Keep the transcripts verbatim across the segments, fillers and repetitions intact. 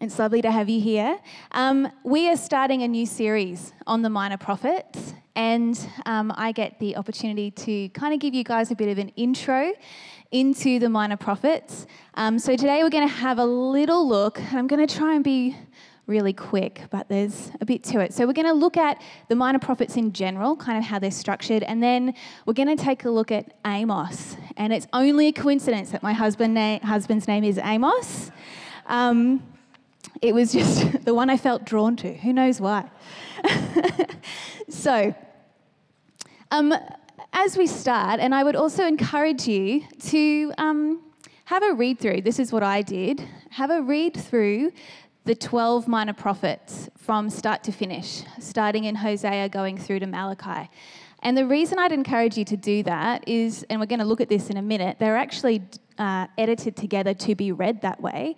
It's lovely to have you here. Um, we are starting a new series on the Minor Prophets, and um, I get the opportunity to kind of give you guys a bit of an intro into the Minor Prophets. Um, so today we're going to have a little look, and I'm going to try and be really quick, but there's a bit to it. So we're going to look at the minor prophets in general, kind of how they're structured, and then we're going to take a look at Amos. And it's only a coincidence that my husband na- husband's name is Amos. Um, it was just the one I felt drawn to. Who knows why? So, um, as we start, and I would also encourage you to um, have a read through. This is what I did. Have a read through the twelve minor prophets from start to finish, starting in Hosea going through to Malachi. And the reason I'd encourage you to do that is, and we're going to look at this in a minute, they're actually uh, edited together to be read that way.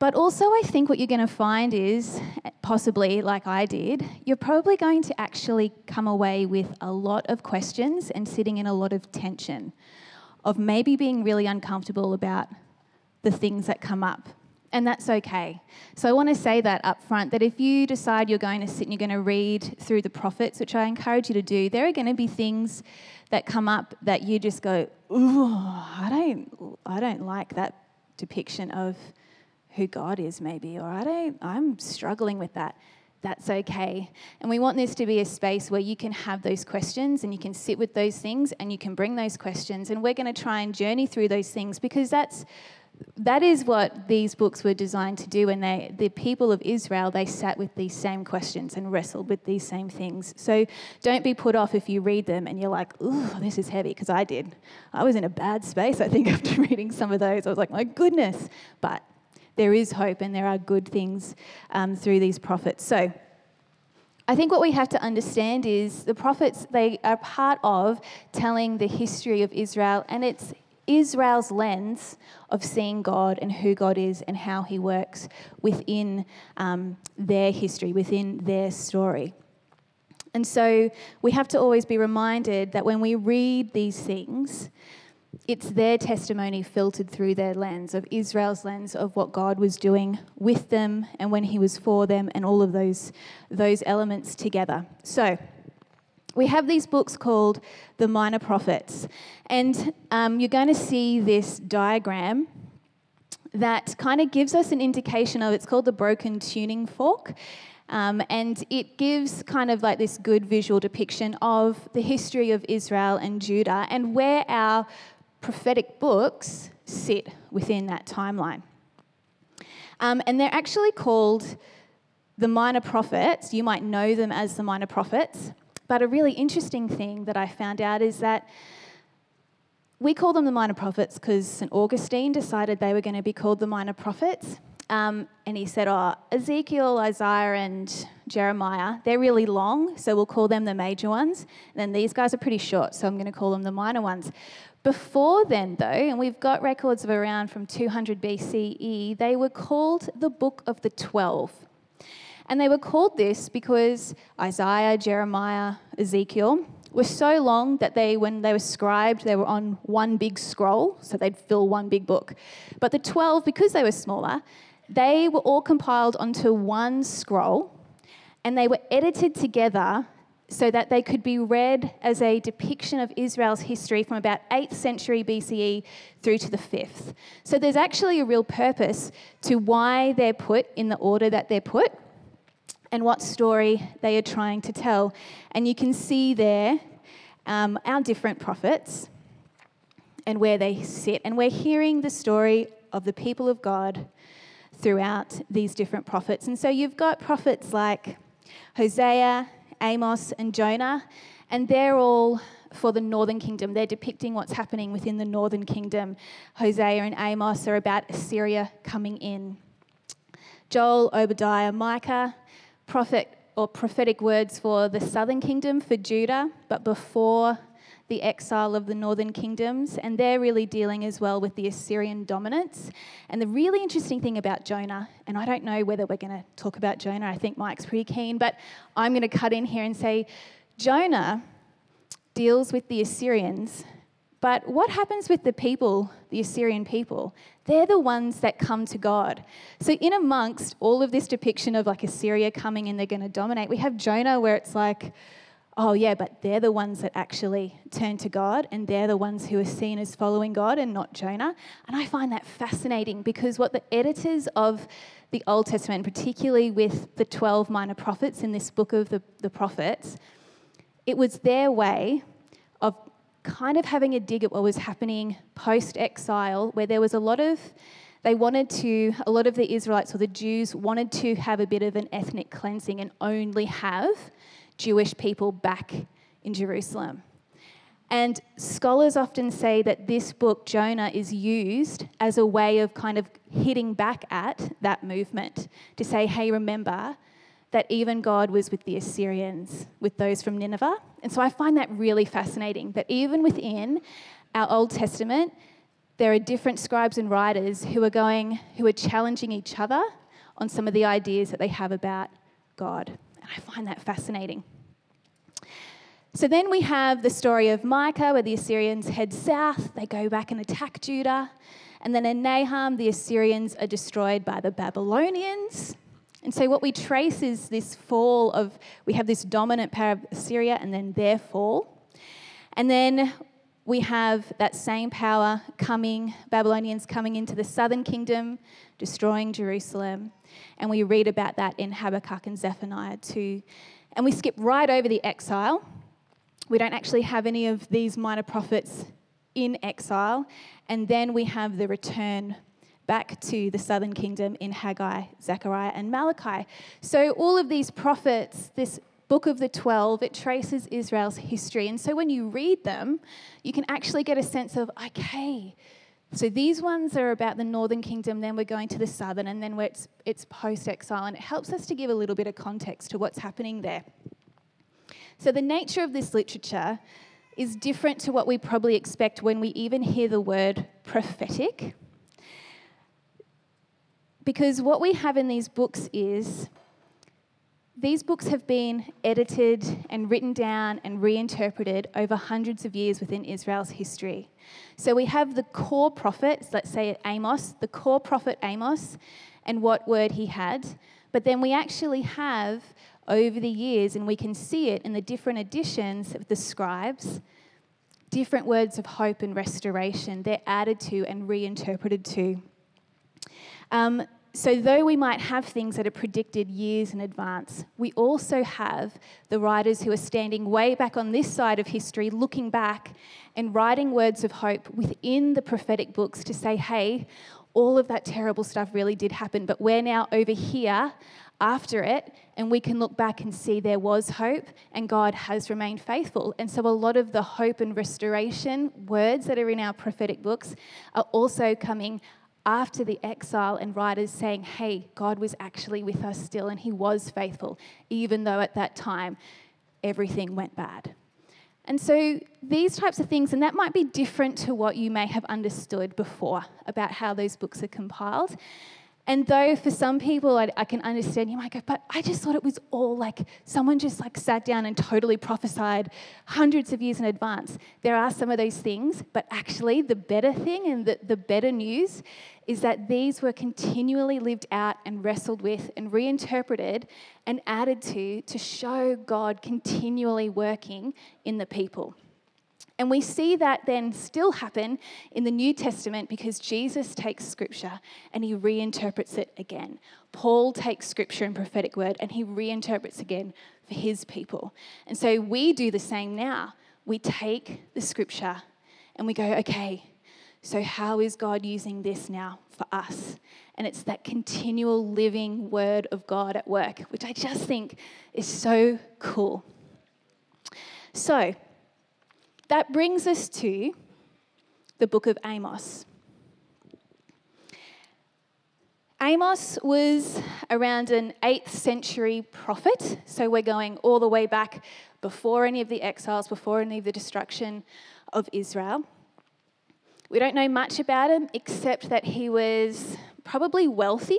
But also I think what you're going to find is, possibly like I did, you're probably going to actually come away with a lot of questions and sitting in a lot of tension of maybe being really uncomfortable about the things that come up. And that's okay. So I want to say that up front, that if you decide you're going to sit and you're going to read through the prophets, which I encourage you to do, there are going to be things that come up that you just go, ooh, I don't, I don't like that depiction of who God is maybe, or I don't, I'm struggling with that. That's okay. And we want this to be a space where you can have those questions and you can sit with those things and you can bring those questions. And we're going to try and journey through those things, because that's That is what these books were designed to do. And they, the people of Israel, they sat with these same questions and wrestled with these same things. So don't be put off if you read them and you're like, ooh, this is heavy, because I did. I was in a bad space, I think, after reading some of those. I was like, my goodness. But there is hope and there are good things um, through these prophets. So I think what we have to understand is the prophets, they are part of telling the history of Israel, and it's Israel's lens of seeing God and who God is and how he works within um, their history, within their story. And so we have to always be reminded that when we read these things, it's their testimony filtered through their lens, of Israel's lens, of what God was doing with them and when he was for them, and all of those, those elements together. So we have these books called the Minor Prophets, and um, you're going to see this diagram that kind of gives us an indication of, it's called the broken tuning fork, um, and it gives kind of like this good visual depiction of the history of Israel and Judah and where our prophetic books sit within that timeline. Um, and they're actually called the Minor Prophets. You might know them as the Minor Prophets. But a really interesting thing that I found out is that we call them the Minor Prophets because Saint Augustine decided they were going to be called the Minor Prophets. Um, and he said, oh, Ezekiel, Isaiah, and Jeremiah, they're really long, so we'll call them the major ones. And then these guys are pretty short, so I'm going to call them the minor ones. Before then, though, and we've got records of around from two hundred B C E, they were called the Book of the Twelve. And they were called this because Isaiah, Jeremiah, Ezekiel were so long that they, when they were scribed, they were on one big scroll, so they'd fill one big book. But the twelve, because they were smaller, they were all compiled onto one scroll, and they were edited together so that they could be read as a depiction of Israel's history from about eighth century B C E through to the fifth. So there's actually a real purpose to why they're put in the order that they're put, and what story they are trying to tell. And you can see there um, our different prophets and where they sit. And we're hearing the story of the people of God throughout these different prophets. And so you've got prophets like Hosea, Amos, and Jonah, and they're all for the northern kingdom. They're depicting what's happening within the northern kingdom. Hosea and Amos are about Assyria coming in. Joel, Obadiah, Micah, prophet or prophetic words for the southern kingdom, for Judah, but before the exile of the northern kingdoms. And they're really dealing as well with the Assyrian dominance. And the really interesting thing about Jonah, and I don't know whether we're going to talk about Jonah, I think Mike's pretty keen, but I'm going to cut in here and say Jonah deals with the Assyrians, But what happens with the people, the Assyrian people? They're the ones that come to God. So in amongst all of this depiction of like Assyria coming and they're going to dominate, we have Jonah where it's like, oh yeah, but they're the ones that actually turn to God, and they're the ones who are seen as following God and not Jonah. And I find that fascinating, because what the editors of the Old Testament, particularly with the twelve minor prophets in this book of the, the prophets, it was their way of kind of having a dig at what was happening post-exile, where there was a lot of, they wanted to, a lot of the Israelites or the Jews wanted to have a bit of an ethnic cleansing and only have Jewish people back in Jerusalem. And scholars often say that this book, Jonah, is used as a way of kind of hitting back at that movement to say, hey, remember that even God was with the Assyrians, with those from Nineveh. And so I find that really fascinating, that even within our Old Testament, there are different scribes and writers who are going, who are challenging each other on some of the ideas that they have about God. And I find that fascinating. So then we have the story of Micah, where the Assyrians head south, they go back and attack Judah. And then in Nahum, the Assyrians are destroyed by the Babylonians. And so what we trace is this fall of, we have this dominant power of Assyria and then their fall. And then we have that same power coming, Babylonians coming into the southern kingdom, destroying Jerusalem. And we read about that in Habakkuk and Zephaniah too. And we skip right over the exile. We don't actually have any of these minor prophets in exile. And then we have the return back to the southern kingdom in Haggai, Zechariah, and Malachi. So all of these prophets, this book of the twelve, it traces Israel's history. And so when you read them, you can actually get a sense of, okay, so these ones are about the northern kingdom, then we're going to the southern, and then it's, it's post-exile. And it helps us to give a little bit of context to what's happening there. So the nature of this literature is different to what we probably expect when we even hear the word prophetic. Because what we have in these books is, these books have been edited and written down and reinterpreted over hundreds of years within Israel's history. So we have the core prophets, let's say Amos, the core prophet Amos, and what word he had. But then we actually have, over the years, and we can see it in the different editions of the scribes, different words of hope and restoration. They're added to and reinterpreted to. Um, so though we might have things that are predicted years in advance, we also have the writers who are standing way back on this side of history, looking back and writing words of hope within the prophetic books to say, hey, all of that terrible stuff really did happen, but we're now over here after it, and we can look back and see there was hope and God has remained faithful. And so a lot of the hope and restoration words that are in our prophetic books are also coming after the exile, and writers saying, hey, God was actually with us still and he was faithful, even though at that time everything went bad. And so these types of things, and that might be different to what you may have understood before about how those books are compiled. And though for some people I, I can understand, you might go, but I just thought it was all like someone just like sat down and totally prophesied hundreds of years in advance. There are some of those things, but actually the better thing and the, the better news is that these were continually lived out and wrestled with and reinterpreted and added to to show God continually working in the people. And we see that then still happen in the New Testament, because Jesus takes Scripture and he reinterprets it again. Paul takes Scripture and prophetic word and he reinterprets again for his people. And so we do the same now. We take the Scripture and we go, okay, so how is God using this now for us? And it's that continual living word of God at work, which I just think is so cool. So that brings us to the book of Amos. Amos was around an eighth century prophet, so we're going all the way back before any of the exiles, before any of the destruction of Israel. We don't know much about him except that he was probably wealthy.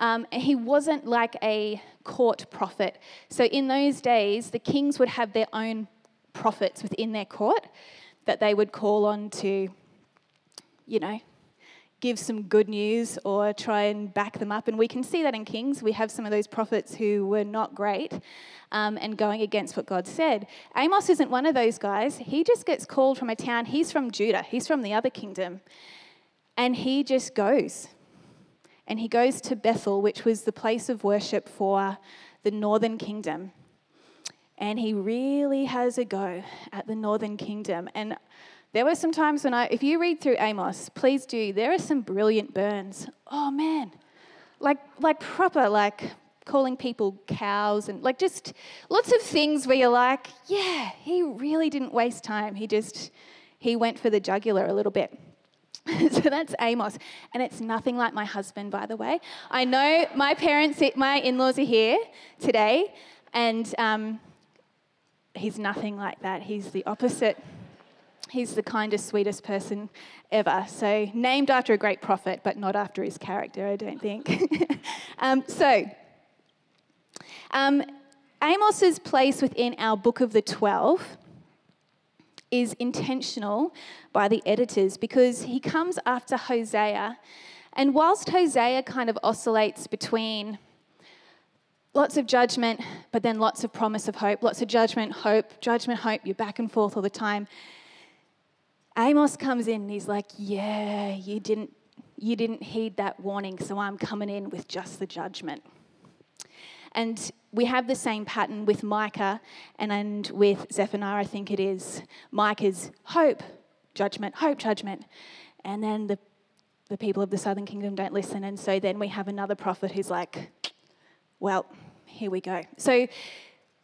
Um, he wasn't like a court prophet. So in those days, the kings would have their own prophets within their court. that they would call on to, you know, give some good news or try and back them up. And we can see that in Kings. We have some of those prophets who were not great um, and going against what God said. Amos isn't one of those guys. He just gets called from a town. He's from Judah. He's from the other kingdom. And he just goes. And he goes to Bethel, which was the place of worship for the northern kingdom. And he really has a go at the northern kingdom. And there were some times when I, if you read through Amos, please do, there are some brilliant burns. Oh man, like like proper, like calling people cows and like just lots of things where you're like, yeah, he really didn't waste time. He just, he went for the jugular a little bit. So that's Amos. And it's nothing like my husband, by the way. I know my parents, my in-laws are here today and um, he's nothing like that. He's the opposite. He's the kindest, sweetest person ever. So named after a great prophet, but not after his character, I don't think. um, so um, Amos's place within our Book of the Twelve is intentional by the editors because he comes after Hosea. And whilst Hosea kind of oscillates between lots of judgment, but then lots of promise of hope, lots of judgment, hope, judgment, hope, you're back and forth all the time. Amos comes in and he's like, yeah, you didn't, you didn't heed that warning, so I'm coming in with just the judgment. And we have the same pattern with Micah and, and with Zephaniah, I think it is. Micah's hope, judgment, hope, judgment. And then the, the people of the southern kingdom don't listen. And so then we have another prophet who's like, well, here we go. So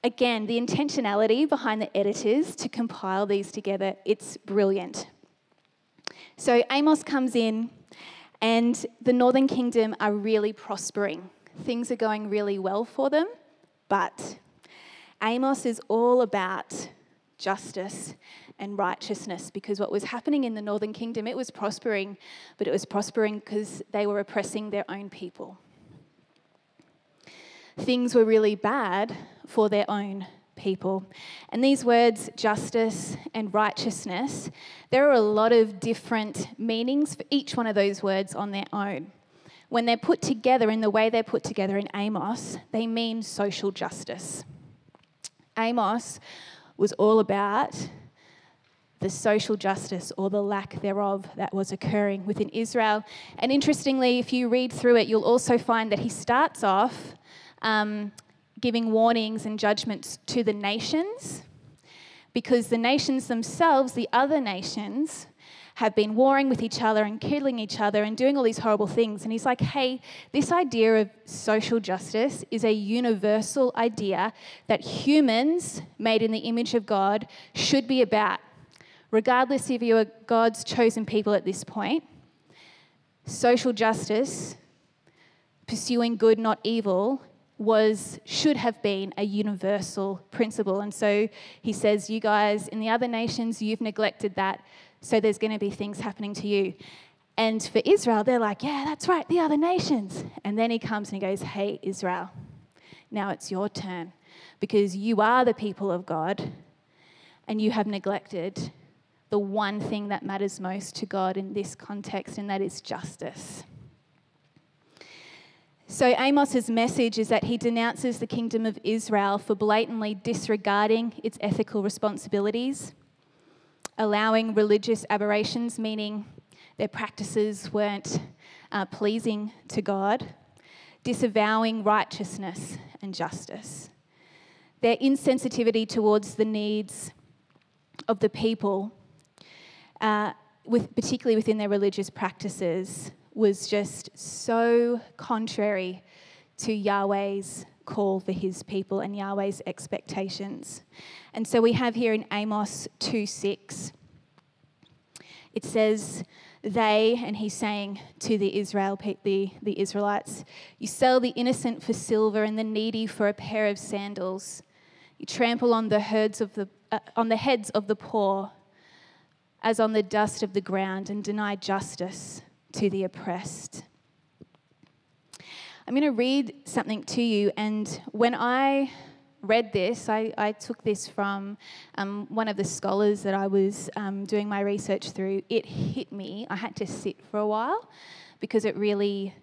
again, the intentionality behind the editors to compile these together, it's brilliant. So Amos comes in and the northern kingdom are really prospering. Things are going really well for them, but Amos is all about justice and righteousness because what was happening in the northern kingdom, it was prospering, but it was prospering because they were oppressing their own people. Things were really bad for their own people. And these words, justice and righteousness, there are a lot of different meanings for each one of those words on their own. When they're put together in the way they're put together in Amos, they mean social justice. Amos was all about the social justice or the lack thereof that was occurring within Israel. And interestingly, if you read through it, you'll also find that he starts off Um, giving warnings and judgments to the nations because the nations themselves, the other nations, have been warring with each other and killing each other and doing all these horrible things. And he's like, hey, this idea of social justice is a universal idea that humans made in the image of God should be about, regardless if you are God's chosen people at this point. Social justice, pursuing good, not evil, was should have been a universal principle. And so he says, you guys in the other nations, you've neglected that, so there's going to be things happening to you. And for Israel, they're like, yeah, that's right, the other nations. And then he comes and he goes, hey, Israel, now it's your turn because you are the people of God and you have neglected the one thing that matters most to God in this context, and that is justice. So Amos's message is that he denounces the kingdom of Israel for blatantly disregarding its ethical responsibilities, allowing religious aberrations, meaning their practices weren't uh, pleasing to God, disavowing righteousness and justice. Their insensitivity towards the needs of the people, uh, with, particularly within their religious practices, was just so contrary to Yahweh's call for his people and Yahweh's expectations. And so we have here in Amos two six, it says, they, and he's saying to the Israel, the, the Israelites, you sell the innocent for silver and the needy for a pair of sandals. You trample on the herds of the, uh, on the heads of the poor as on the dust of the ground and deny justice to the oppressed. I'm going to read something to you, and when I read this, I, I took this from um, one of the scholars that I was um, doing my research through. It hit me. I had to sit for a while because it really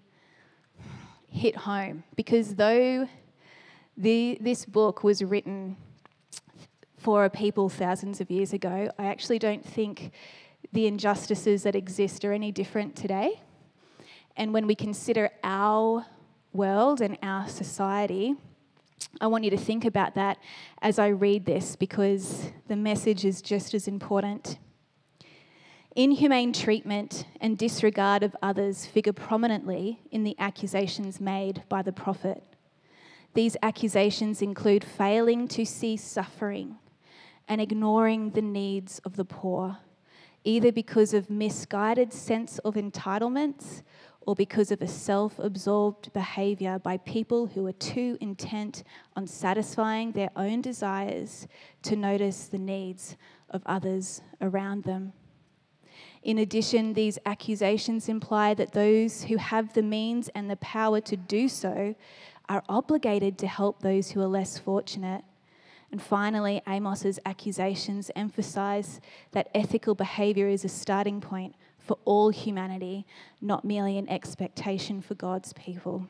hit home. Because though the, this book was written for a people thousands of years ago, I actually don't think the injustices that exist are any different today. And when we consider our world and our society, I want you to think about that as I read this, because the message is just as important. Inhumane treatment and disregard of others figure prominently in the accusations made by the prophet. These accusations include failing to see suffering and ignoring the needs of the poor, either because of misguided sense of entitlements or because of a self-absorbed behaviour by people who are too intent on satisfying their own desires to notice the needs of others around them. In addition, these accusations imply that those who have the means and the power to do so are obligated to help those who are less fortunate. And finally, Amos's accusations emphasise that ethical behaviour is a starting point for all humanity, not merely an expectation for God's people.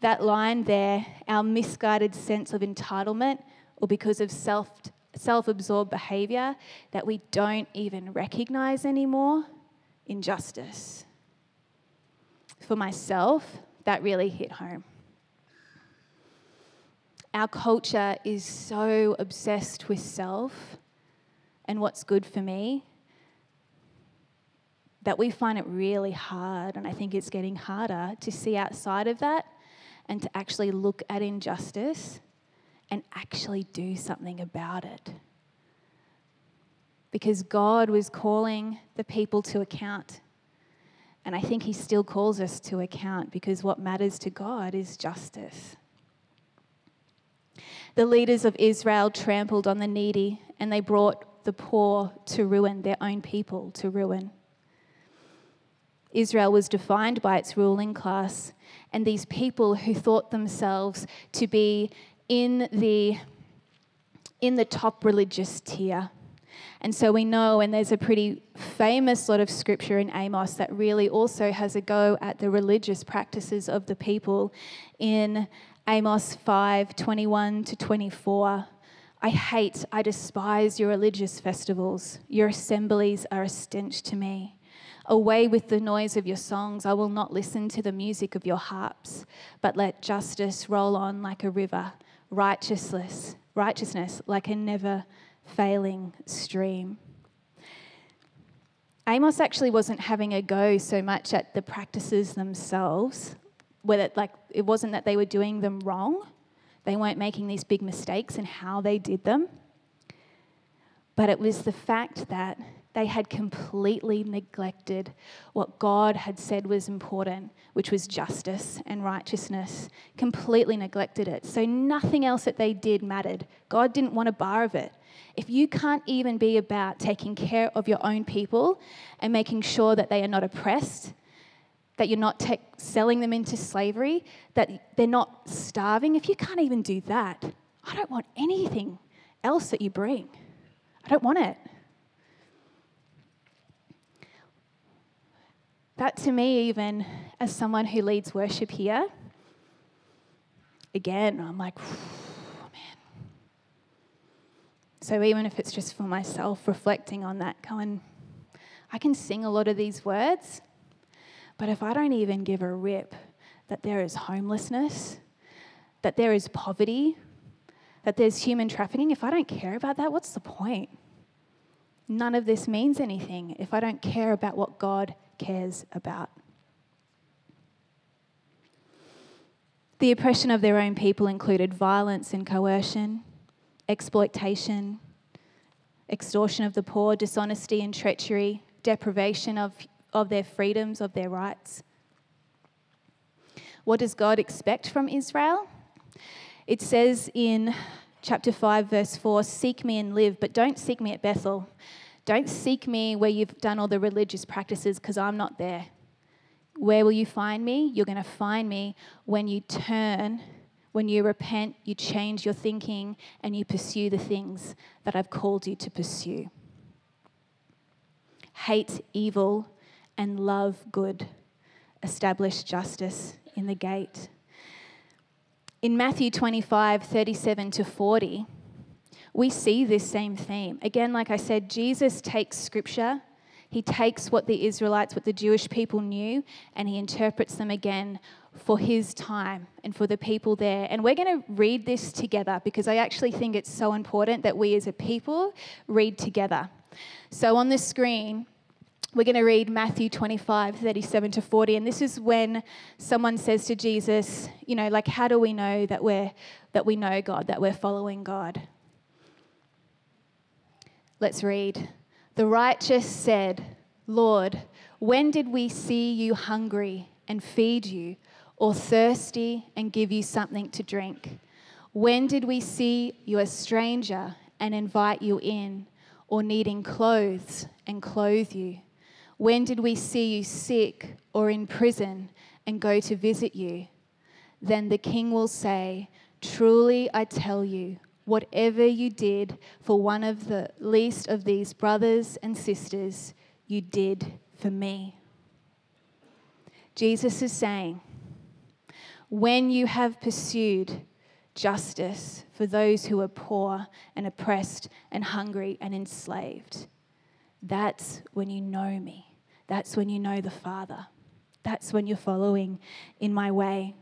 That line there, our misguided sense of entitlement or because of self, self-absorbed behaviour that we don't even recognise anymore, injustice. For myself, that really hit home. Our culture is so obsessed with self and what's good for me that we find it really hard, and I think it's getting harder, to see outside of that and to actually look at injustice and actually do something about it. Because God was calling the people to account, and I think he still calls us to account, because what matters to God is justice. The leaders of Israel trampled on the needy, and they brought the poor to ruin, their own people to ruin. Israel was defined by its ruling class, and these people who thought themselves to be in the, in the top religious tier. And so we know, and there's a pretty famous sort of scripture in Amos that really also has a go at the religious practices of the people. In Amos five, twenty-one to twenty-four, I hate, I despise your religious festivals. Your assemblies are a stench to me. Away with the noise of your songs. I will not listen to the music of your harps, but let justice roll on like a river, righteousness, righteousness like a never-failing stream. Amos actually wasn't having a go so much at the practices themselves, whether like it wasn't that they were doing them wrong. They weren't making these big mistakes in how they did them. But it was the fact that they had completely neglected what God had said was important, which was justice and righteousness. Completely neglected it. So nothing else that they did mattered. God didn't want a bar of it. If you can't even be about taking care of your own people and making sure that they are not oppressed, that you're not te- selling them into slavery, that they're not starving, if you can't even do that, I don't want anything else that you bring. I don't want it. That to me, even as someone who leads worship here, again, I'm like, man. So even if it's just for myself, reflecting on that, going, I can sing a lot of these words, but if I don't even give a rip that there is homelessness, that there is poverty, that there's human trafficking, if I don't care about that, what's the point? None of this means anything if I don't care about what God cares about. The oppression of their own people included violence and coercion, exploitation, extortion of the poor, dishonesty and treachery, deprivation of, of their freedoms, of their rights. What does God expect from Israel? It says in chapter five, verse four, seek me and live, but don't seek me at Bethel. Don't seek me where you've done all the religious practices, because I'm not there. Where will you find me? You're going to find me when you turn When you repent, you change your thinking and you pursue the things that I've called you to pursue. Hate evil and love good. Establish justice in the gate. In Matthew twenty-five, thirty-seven to forty, we see this same theme. Again, like I said, Jesus takes scripture. He takes what the Israelites, what the Jewish people knew, and he interprets them again for his time and for the people there. And we're going to read this together because I actually think it's so important that we as a people read together. So on the screen, we're going to read Matthew twenty-five, thirty-seven to forty. And this is when someone says to Jesus, you know, like, how do we know that we're, that we know God, that we're following God? Let's read. The righteous said, Lord, when did we see you hungry and feed you, or thirsty and give you something to drink? When did we see you a stranger and invite you in, or needing clothes and clothe you? When did we see you sick or in prison and go to visit you? Then the king will say, truly I tell you, whatever you did for one of the least of these brothers and sisters, you did for me. Jesus is saying, when you have pursued justice for those who are poor and oppressed and hungry and enslaved, that's when you know me. That's when you know the Father. That's when you're following in my way.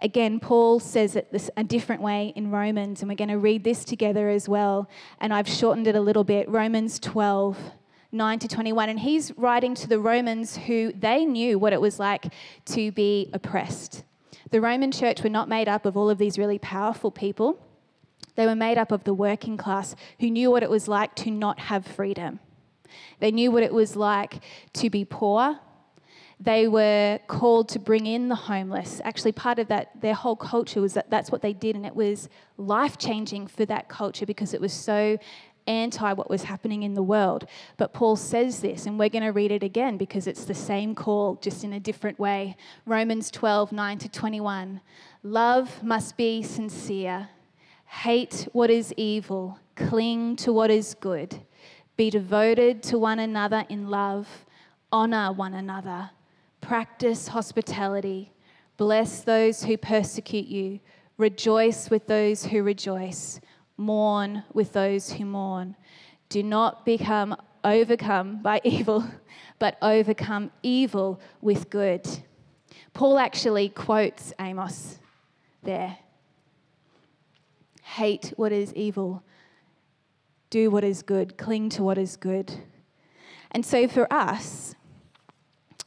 Again, Paul says it this a different way in Romans, and we're going to read this together as well. And I've shortened it a little bit. Romans twelve, nine to twenty-one. And he's writing to the Romans who they knew what it was like to be oppressed. The Roman church were not made up of all of these really powerful people. They were made up of the working class who knew what it was like to not have freedom. They knew what it was like to be poor. They were called to bring in the homeless. Actually, part of that, their whole culture was that that's what they did, and it was life-changing for that culture because it was so anti what was happening in the world. But Paul says this, and we're going to read it again because it's the same call, just in a different way. Romans twelve, nine to twenty-one. Love must be sincere. Hate what is evil. Cling to what is good. Be devoted to one another in love. Honor one another. Practice hospitality. Bless those who persecute you. Rejoice with those who rejoice. Mourn with those who mourn. Do not become overcome by evil, but overcome evil with good. Paul actually quotes Amos there. Hate what is evil. Do what is good. Cling to what is good. And so for us,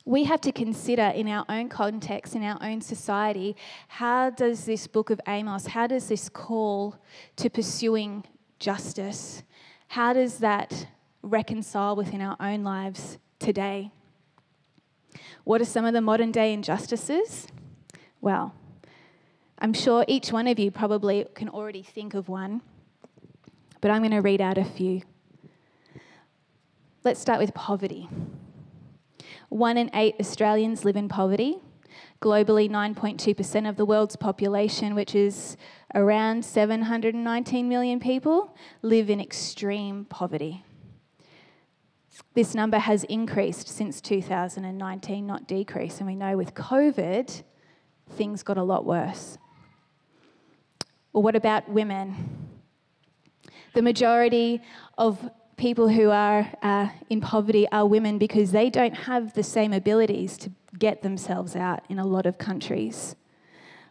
we have to consider in our own context, in our own society, how does this book of Amos, how does this call to pursuing justice, how does that reconcile within our own lives today? What are some of the modern day injustices? Well, I'm sure each one of you probably can already think of one, but I'm going to read out a few. Let's start with poverty. One in eight Australians live in poverty. Globally, nine point two percent of the world's population, which is around seven hundred nineteen million people, live in extreme poverty. This number has increased since two thousand nineteen, not decreased. And we know with COVID, things got a lot worse. Well, what about women? The majority of people who are uh, in poverty are women because they don't have the same abilities to get themselves out in a lot of countries.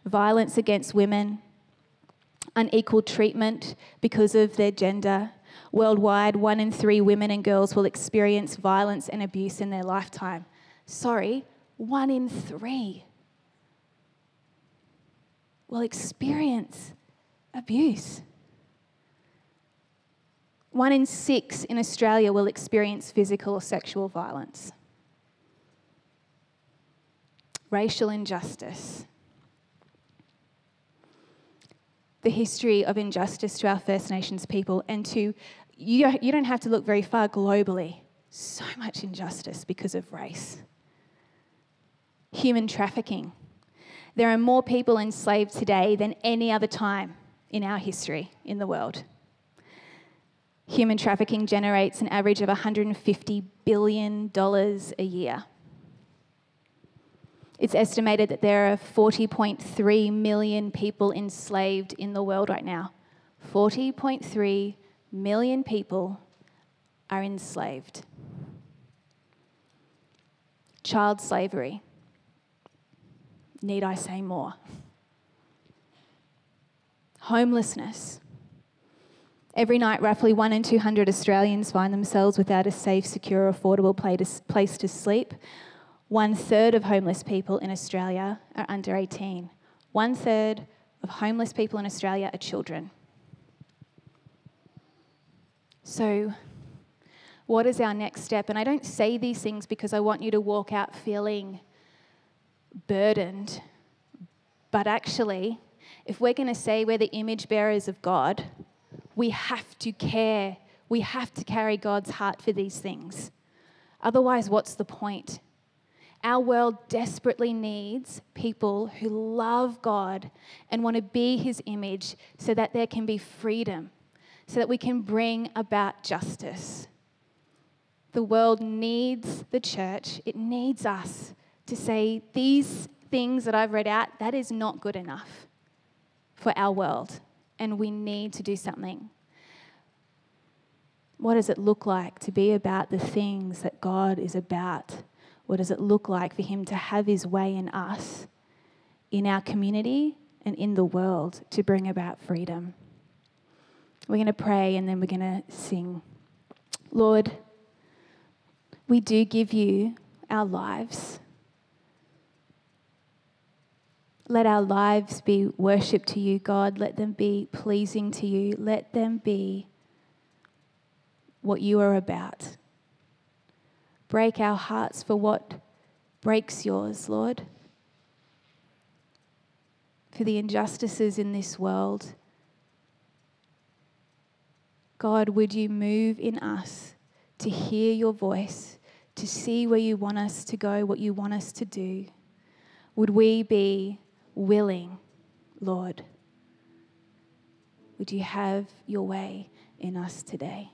Violence against women, unequal treatment because of their gender. Worldwide, one in three women and girls will experience violence and abuse in their lifetime. Sorry, one in three will experience abuse. One in six in Australia will experience physical or sexual violence. Racial injustice. The history of injustice to our First Nations people, and to, you, you don't have to look very far globally, so much injustice because of race. Human trafficking. There are more people enslaved today than any other time in our history in the world. Human trafficking generates an average of one hundred fifty billion dollars a year. It's estimated that there are forty point three million people enslaved in the world right now. forty point three million people are enslaved. Child slavery. Need I say more? Homelessness. Every night, roughly one in two hundred Australians find themselves without a safe, secure, affordable place to sleep. One third of homeless people in Australia are under eighteen. One third of homeless people in Australia are children. So, what is our next step? And I don't say these things because I want you to walk out feeling burdened, but actually, if we're going to say we're the image bearers of God, we have to care. We have to carry God's heart for these things. Otherwise, what's the point? Our world desperately needs people who love God and want to be His image so that there can be freedom, so that we can bring about justice. The world needs the church. It needs us to say, these things that I've read out, that is not good enough for our world, and we need to do something. What does it look like to be about the things that God is about? What does it look like for Him to have His way in us, in our community, and in the world to bring about freedom? We're going to pray and then we're going to sing. Lord, we do give You our lives. Let our lives be worship to You, God. Let them be pleasing to You. Let them be what You are about. Break our hearts for what breaks Yours, Lord. For the injustices in this world. God, would You move in us to hear Your voice, to see where You want us to go, what You want us to do. Would we be willing, Lord? Would You have Your way in us today?